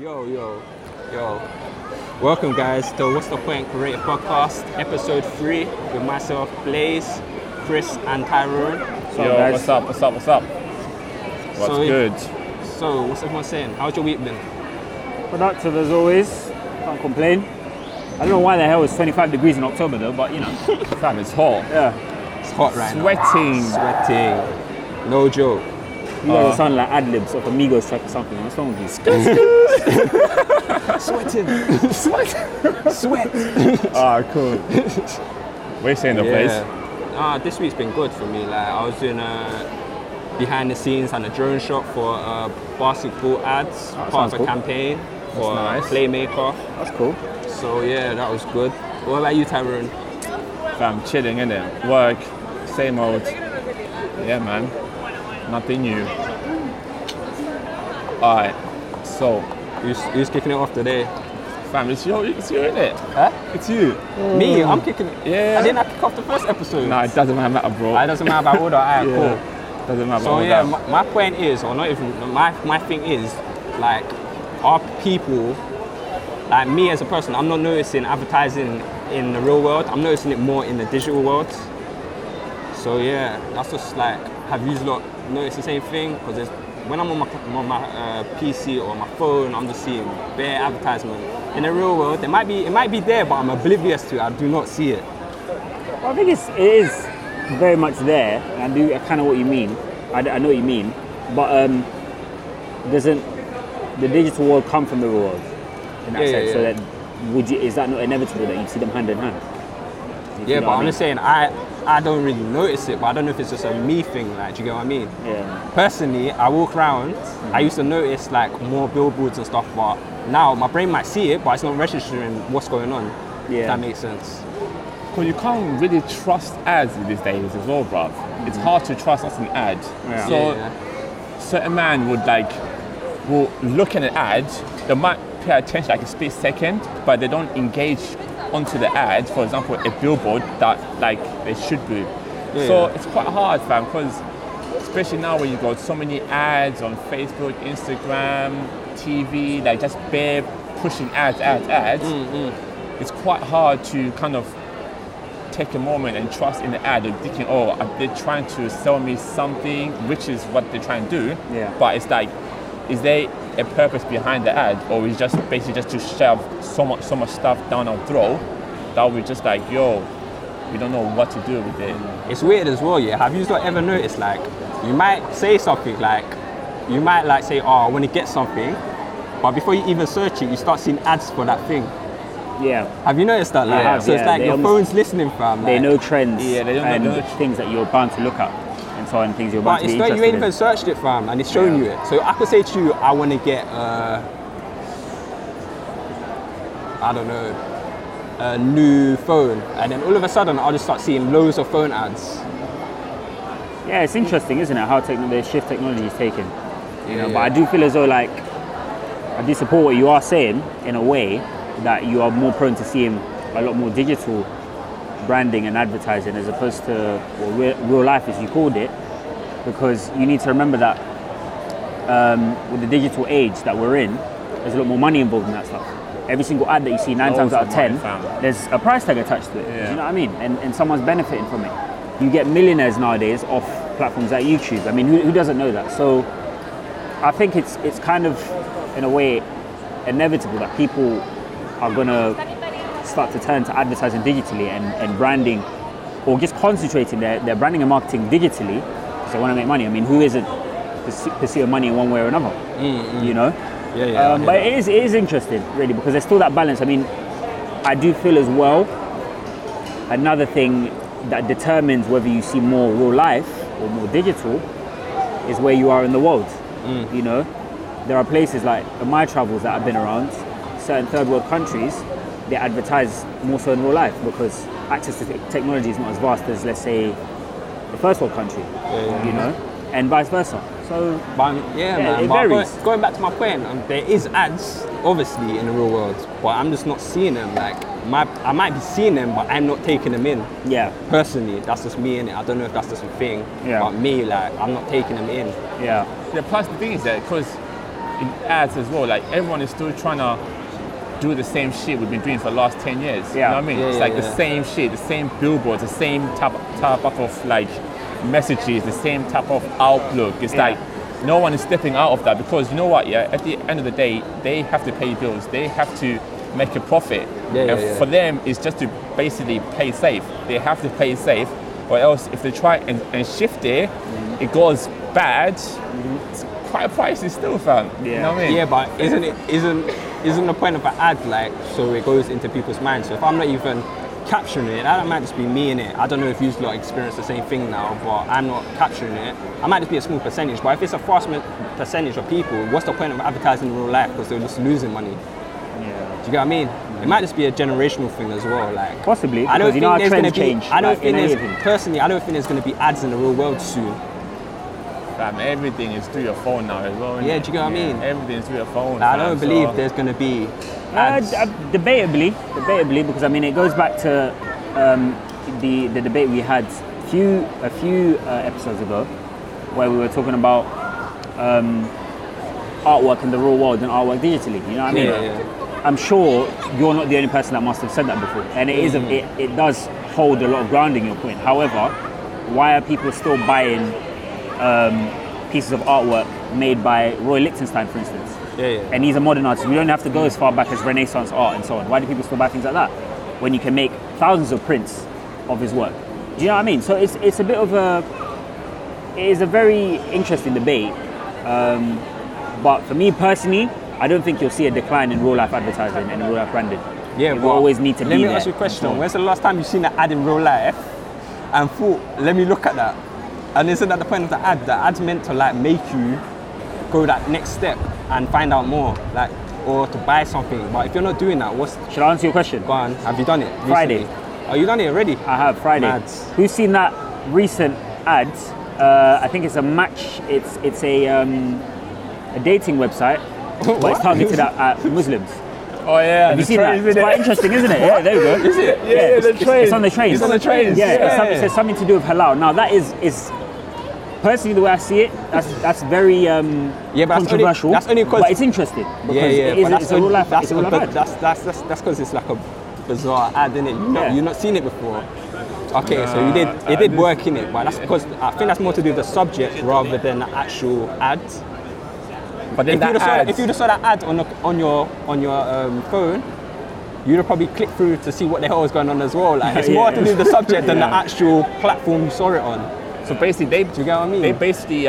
Yo. Welcome, guys, to What's the Point Creative Podcast, episode 3, with myself, Blaze, Chris, and Tyrone. Yo, what's up? What's good? So, what's everyone saying? How's your week been? Productive as always. Can't complain. I don't know why the hell it's 25 degrees in October, though, but you know. Fam, it's hot. Yeah. It's hot right now. Sweating. No joke. You guys sound like ad-libs of Amigos track or something. What's wrong with you? Sweat. Ah, cool. We're saying the place. This week's been good for me. Like, I was doing behind the scenes and a drone shot for basketball ads, part of a campaign for Playmaker. That's cool. So yeah, that was good. What about you, Tyrone? I'm chilling, innit? Work, same old. Yeah, man. Nothing new. Alright, so who's kicking it off today? Fam, it's you, innit? Huh? It's you. Me? I'm kicking it. Yeah. I kick off the first episode. Nah, it doesn't matter, bro. It doesn't matter about order. Alright, cool. Doesn't matter. So yeah, my point is, or not even my thing is, like, our people, like me as a person, I'm not noticing advertising in the real world. I'm noticing it more in the digital world. So yeah, that's just like, have you lot noticed the same thing? Because when I'm on my PC or my phone, I'm just seeing bare advertisement. In the real world, it might be there, but I'm oblivious to it. I do not see it. Well, I think it is very much there. And I kind of what you mean. I know what you mean, but doesn't the digital world come from the real world in that sense? Yeah. So that is that not inevitable that you see them hand in hand? Yeah, but I'm just saying I don't really notice it, but I don't know if it's just a me thing, like, do you get what I mean? Yeah. Personally, I walk around, I used to notice like more billboards and stuff, but now my brain might see it, but it's not registering what's going on, if that makes sense. Well, you can't really trust ads these days as well, bruv. It's hard to trust us an ad. Yeah. So, certain man will look at an ad, they might pay attention like a split second, but they don't engage onto the ad, for example, a billboard that like they should be. Yeah, so it's quite hard, fam, because especially now when you got so many ads on Facebook, Instagram, TV, like just bare pushing ads. Mm-hmm. It's quite hard to kind of take a moment and trust in the ad and thinking, oh, they're trying to sell me something, which is what they're trying to do. Yeah. But it's like, is there a purpose behind the ad, or is just basically just to shove so much stuff down our throat that we're just like, yo, we don't know what to do with it. It's weird as well, yeah. Have you ever noticed, like, you might say something, like, you might like say, oh, I want to get something, but before you even search it, you start seeing ads for that thing. Yeah. Have you noticed that? Like, so it's like your phone's listening, fam. Like, they know trends. Yeah, they don't know things that you're bound to look at. And things you're about to be interested in. But you ain't even searched it, fam, and it's shown you it. So I could say to you, I want to get, I don't know, a new phone. And then all of a sudden, I'll just start seeing loads of phone ads. Yeah, it's interesting, isn't it, how the shift technology is taken. You know, but I do feel as though, like, I do support what you are saying in a way that you are more prone to seeing a lot more digital branding and advertising as opposed to real life, as you called it, because you need to remember that with the digital age that we're in, there's a lot more money involved in that stuff. Every single ad that you see, 9 times out of 10, there's a price tag attached to it. Yeah. Do you know what I mean? And someone's benefiting from it. You get millionaires nowadays off platforms like YouTube. I mean, who doesn't know that? So I think it's kind of, in a way, inevitable that people are gonna start to turn to advertising digitally and branding, or just concentrating their branding and marketing digitally because they want to make money. I mean, who isn't pursuing money in one way or another? Mm-hmm. You know? Yeah. But it is interesting, really, because there's still that balance. I mean, I do feel as well, another thing that determines whether you see more real life or more digital is where you are in the world. Mm. You know? There are places like, in my travels that I've been around, certain third world countries, they advertise more so in real life because access to technology is not as vast as, let's say, the first world country, you know, and vice versa. So, it varies. But going back to my point, there is ads, obviously, in the real world, but I'm just not seeing them. Like, I might be seeing them, but I'm not taking them in. Yeah. Personally, that's just me, innit? I don't know if that's just a thing, but me, like, I'm not taking them in. Yeah. Plus, the thing is that, because in ads as well, like everyone is still trying to do the same shit we've been doing for the last 10 years. Yeah. You know what I mean? Yeah, it's like the same shit, the same billboards, the same type of like messages, the same type of outlook. It's like no one is stepping out of that, because you know what, at the end of the day, they have to pay bills, they have to make a profit. For them, it's just to basically play safe. They have to play safe, or else if they try and shift it, it goes bad. It's quite pricey still, fam. You know what I mean? Yeah, but isn't the point of an ad, like, so it goes into people's minds? So if I'm not even capturing it, that might just be me in it. I don't know if you lot experience the same thing now, but I'm not capturing it. I might just be a small percentage, but if it's a vast percentage of people, what's the point of advertising in real life? Because they're just losing money. Do you get what I mean? It might just be a generational thing as well, like possibly. I don't think there's going to be. I don't think there's going to be ads in the real world soon. Everything is through your phone now as well. Yeah, do you get what I mean? Everything is through your phone. Like, I don't believe there's going to be ads. Debatably, because I mean it goes back to the debate we had a few episodes ago, where we were talking about artwork in the real world and artwork digitally. You know what I mean? I'm sure you're not the only person that must have said that before, and it is it does hold a lot of ground in your point. However, why are people still buying pieces of artwork made by Roy Lichtenstein, for instance? And he's a modern artist. We don't have to go as far back as Renaissance art and so on. Why do people still buy things like that when you can make thousands of prints of his work? Do you know what I mean? So it's a bit of it is a very interesting debate, but for me personally, I don't think you'll see a decline in real life advertising and real life branding. Yeah, but always need to be there. Let me ask you a question. When's the last time you've seen an ad in real life and thought, let me look at that? And isn't that the point of the ad? The ad's meant to like make you go that next step and find out more, like, or to buy something. But if you're not doing that, Should I answer your question? Go on. Have you done it recently? Friday. Oh, you done it already? I have, Friday. Ads. Who's seen that recent ad? I think it's a Match. It's a dating website. But it's targeted at Muslims. Oh yeah, have you seen that? It's quite interesting, isn't it? Yeah, there we go. Is it? Yeah, it's on the trains. It's on the trains. Yeah. It's something to do with halal. Now that is personally the way I see it. That's very controversial. That's only because, but it's interesting. Because it's a real life. That's because it's like a bizarre ad, isn't it? You've not seen it before. Okay, so you did. It did work in it, but that's because I think that's more to do with the subject rather than the actual ads. But then if you just saw that ad on your phone, you'd have probably clicked through to see what the hell was going on as well. Like, it's more to do with the subject than the actual platform you saw it on. So basically, do you get what I mean? They basically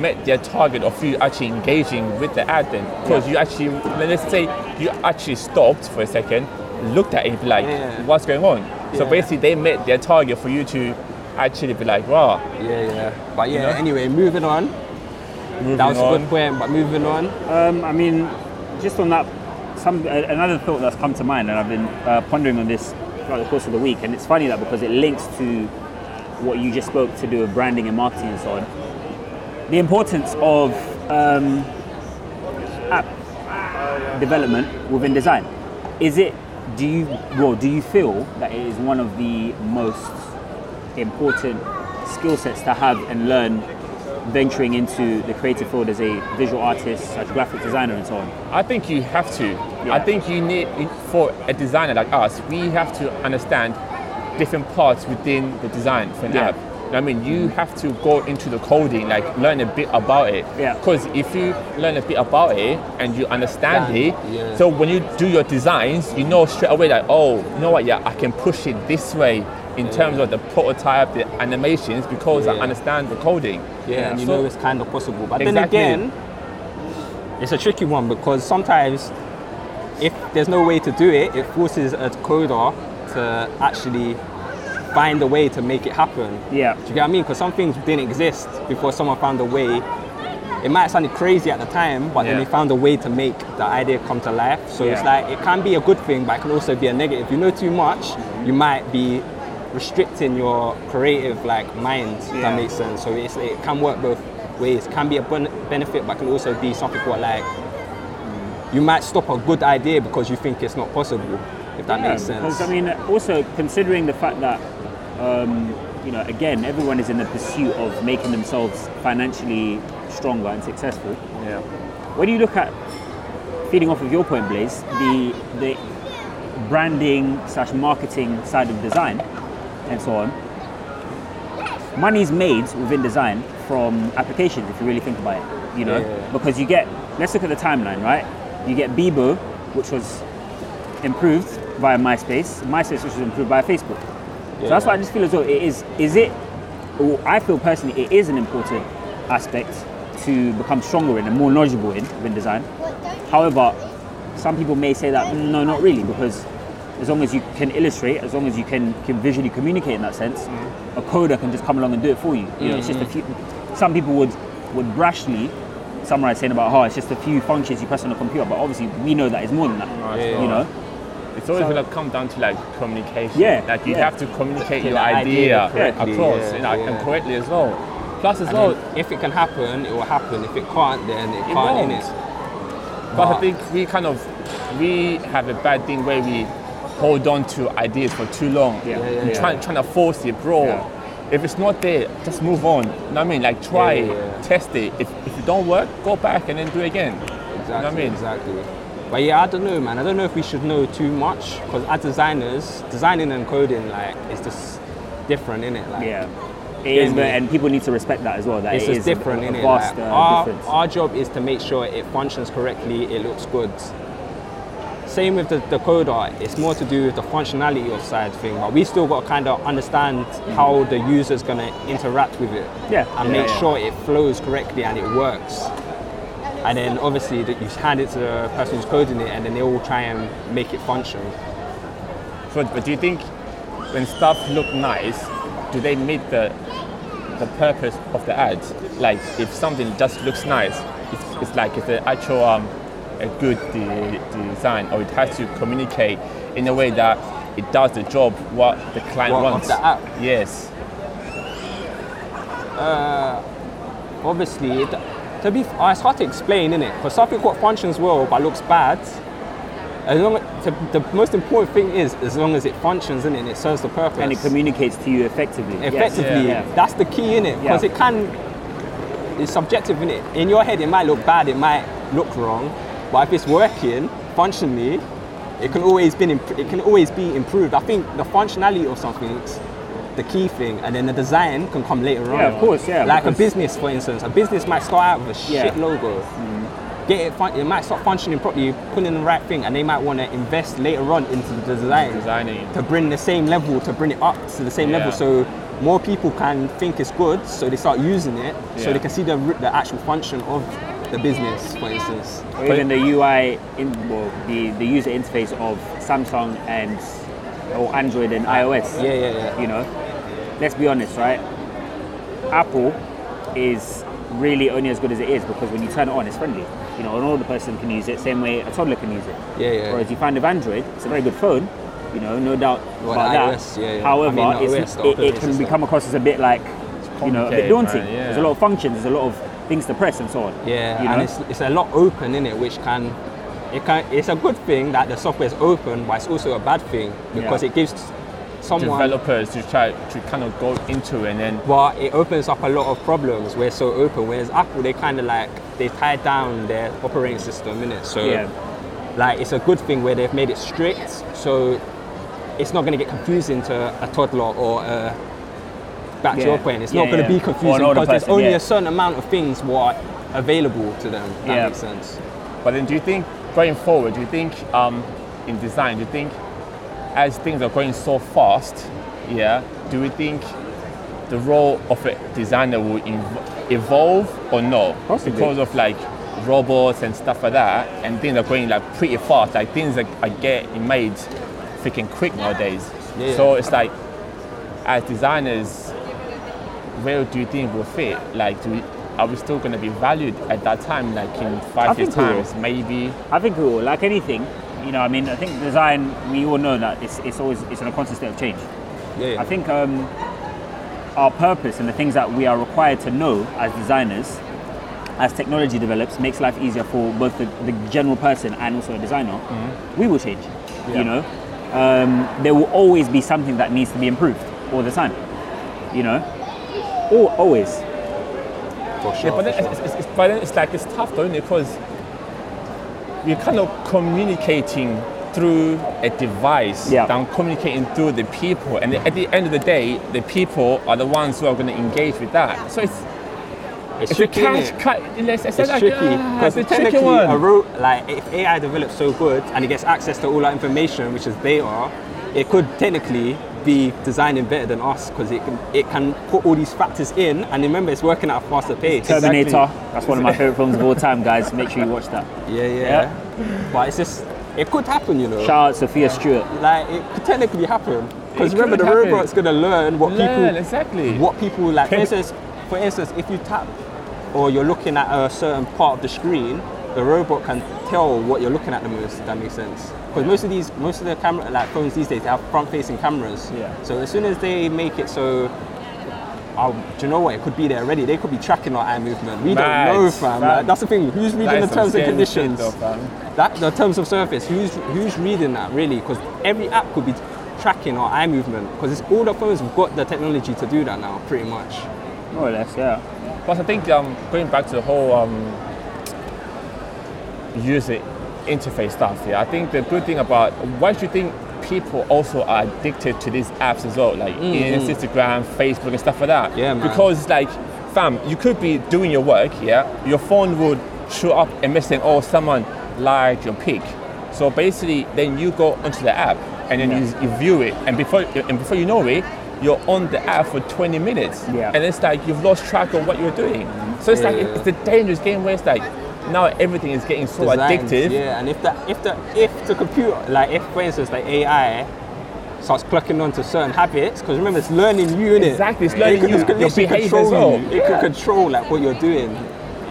met their target of you actually engaging with the ad then. Because let's say you stopped for a second, looked at it and be like, what's going on? Yeah. So basically, they met their target for you to actually be like, wow. Yeah. But anyway, moving on. That was a good point, but moving on. I mean, just on that, another thought that's come to mind, and I've been pondering on this throughout the course of the week, and it's funny that because it links to what you just spoke to do with branding and marketing and so on. The importance of app development within design. Do you feel that it is one of the most important skill sets to have and learn venturing into the creative field as a visual artist, as a graphic designer and so on? I think you have to. Yeah. I think you need, for a designer like us, we have to understand different parts within the design for an app. I mean, you have to go into the coding, like learn a bit about it. Because if you learn a bit about it and you understand it, so when you do your designs, you know straight away that, I can push it this way in terms of the prototype, the animations, because I understand the coding. And know it's kind of possible. But then again, it's a tricky one, because sometimes if there's no way to do it, it forces a coder to actually find a way to make it happen. Yeah. Do you get what I mean? Because some things didn't exist before someone found a way. It might sound crazy at the time, but then they found a way to make the idea come to life. So it's like, it can be a good thing, but it can also be a negative. If you know too much, you might be restricting your creative mind, if that makes sense. So it can work both ways. It can be a benefit, but it can also be something you might stop a good idea because you think it's not possible, if that makes sense. Because I mean, also considering the fact that again, everyone is in the pursuit of making themselves financially stronger and successful. When you look at, feeding off of your point, Blaze, the branding / marketing side of design and so on, money's made within design from applications, if you really think about it, you know? Yeah. Because you get, let's look at the timeline, right? You get Bebo, which was improved via MySpace, which was improved by Facebook. Yeah. So that's why I just feel as though it I feel personally it is an important aspect to become stronger in and more knowledgeable in design. However, some people may say that, no, not really, because as long as you can illustrate, as long as you can visually communicate in that sense, a coder can just come along and do it for you. You know, it's just a few, some people would brashly summarize saying about, it's just a few functions you press on a computer, but obviously we know that it's more than that, you know? It's always going to come down to like communication. Yeah, like you have to communicate your idea correctly, across, and correctly as well. Plus as well, if it can happen, it will happen. If it can't, then it can't in it. But I think we have a bad thing where we hold on to ideas for too long. Trying to force it, bro. Yeah. If it's not there, just move on. You know what I mean? Like try it, test it. If it don't work, go back and then do it again. Exactly. You know what I mean? Exactly. But yeah, I don't know, man. I don't know if we should know too much, because as designers, designing and coding, like, it's just different, innit? Like, it is, and people need to respect that as well. That it's just different, isn't it? Like, our job is to make sure it functions correctly, it looks good. Same with the coder, it's more to do with the functionality of side thing, but we still got to kind of understand how the user's going to interact with it and make sure it flows correctly and it works. And then obviously that you hand it to the person who's coding it and then they all try and make it function. But do you think when stuff look nice, do they meet the purpose of the ad? Like if something just looks nice, it's like it's an actual a good design, or it has to communicate in a way that it does the job what the client wants. Of the app? Yes. Obviously, it's hard to explain, isn't it? Because something what functions well but looks bad. The most important thing is as long as it functions in it and it serves the purpose and it communicates to you effectively. That's the key in it, because it's subjective in it. In your head it might look bad, it might look wrong, but if it's working functionally, it can always be improved. I think the functionality of something's the key thing, and then the design can come later on. Yeah, of course, yeah. Like a business, for instance, might start out with a shit logo. It might start functioning properly, putting in the right thing, and they might want to invest later on into the design to bring the same level, to bring it up to the same level, so more people can think it's good, so they start using it, so they can see the actual function of the business, for instance. Or even the UI, the user interface of Samsung or Android and iOS. You know, let's be honest, right? Apple is really only as good as it is because when you turn it on, it's friendly. You know, an older person can use it, same way a toddler can use it. Whereas you find with Android, it's a very good phone, you know, no doubt about iOS, that. However, I mean, it can become across as a bit like, you know, a bit daunting. Right? Yeah. There's a lot of functions, there's a lot of things to press and so on. Yeah, you know? And it's a lot open, innit, which it's a good thing that the software is open, but it's also a bad thing because it gives someone developers to try to kind of go into, and then but it opens up a lot of problems. We're so open, whereas Apple, they kind of like they tied down their operating system, innit? So like it's a good thing where they've made it strict, so it's not going to get confusing to a toddler or back to your point, it's not going to be confusing because there's only a certain amount of things what are available to them. That makes sense. But then do you think going forward, do you think in design, do you think as things are going so fast, do we think the role of a designer will evolve or no? Possibly. Because of like robots and stuff like that, and things are going like pretty fast, like things are getting made freaking quick nowadays. Yeah. So it's like, as designers, where do you think we'll fit? Like, are we still going to be valued at that time, like in 5 years' time, maybe? I think we will, like anything. You know, I mean, I think design, we all know that it's always in a constant state of change. Yeah. I think our purpose and the things that we are required to know as designers, as technology develops, makes life easier for both the general person and also a designer, we will change, you know. There will always be something that needs to be improved all the time, you know, always. For sure. Yeah, but then it's tough, though, because we're kind of communicating through a device than communicating through the people. And at the end of the day, the people are the ones who are going to engage with that. So it's tricky. It's tricky one. Like, if AI develops so good and it gets access to all our information, which is data, it could technically be designing better than us, because it can put all these factors in, and remember, it's working at a faster pace. Terminator, that's one of my favorite films of all time, guys. Make sure you watch that. Yeah. But it's just, it could happen, you know. Shout out Sophia Stewart. Like, it could technically happen, because remember, the robot's gonna learn what people like. For instance, if you tap or you're looking at a certain part of the screen, the robot can tell what you're looking at the most, if that makes sense. Because most of the camera, like phones these days, they have front-facing cameras. Yeah. So as soon as they make it so, do you know what, it could be there already. They could be tracking our eye movement. We don't know, fam. Like, that's the thing. Who's reading the terms and conditions? The terms of service. Who's reading that, really? Because every app could be tracking our eye movement. Because it's all the phones have got the technology to do that now, pretty much. More or less, yeah. Plus, I think going back to the whole user interface stuff, yeah, I think the good thing about, why do you think people also are addicted to these apps as well, like Instagram, Facebook and stuff like that? Yeah, man. Because, like, fam, you could be doing your work, yeah, your phone would show up a message, oh, someone liked your pic. So basically, then you go onto the app and then you view it, and before you know it, you're on the app for 20 minutes, and it's like you've lost track of what you're doing. So it's like it's a dangerous game where it's like, now everything is getting so addictive. Yeah, and if the computer, like, if for instance like AI starts clocking onto certain habits, because remember, it's learning you, innit? Exactly, it's learning you. Your behavior as well. It can control, like, what you're doing.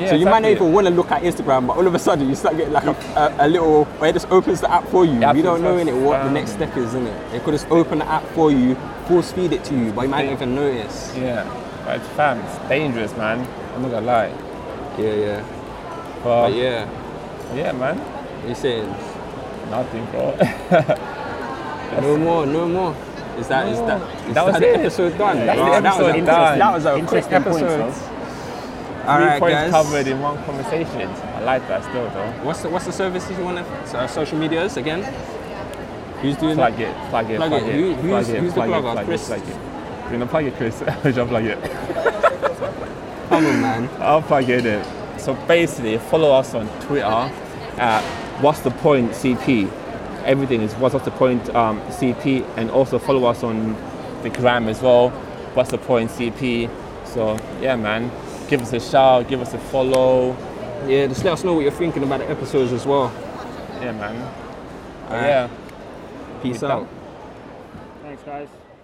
Yeah, so you might not even want to look at Instagram, but all of a sudden you start getting like a little, where it just opens the app for you. You don't know what the next step is, innit? It could just open the app for you, force feed it to you, but you might not even notice. Yeah, but it's fam, it's dangerous, man. I'm not gonna lie. Yeah. But yeah. Yeah, man. What are you saying? Nothing, bro. No more. Is that the episode done? Yeah, that's the episode done. That was a quick episode. All right, guys. 3 points covered in one conversation. I like that still, though. What's the services you want to... So social medias, again? Who's doing that? Plug it. Who's the plugger? Chris? You're going to plug it, Chris? I shall plug it. Come on, man. I'll plug it in. So basically, follow us on Twitter at What's the Point CP. Everything is What's the Point CP, and also follow us on the gram as well, What's the Point CP. So yeah, man, give us a shout, give us a follow. Yeah, just let us know what you're thinking about the episodes as well. Yeah, man. All right. Yeah. Peace out. Thanks, guys.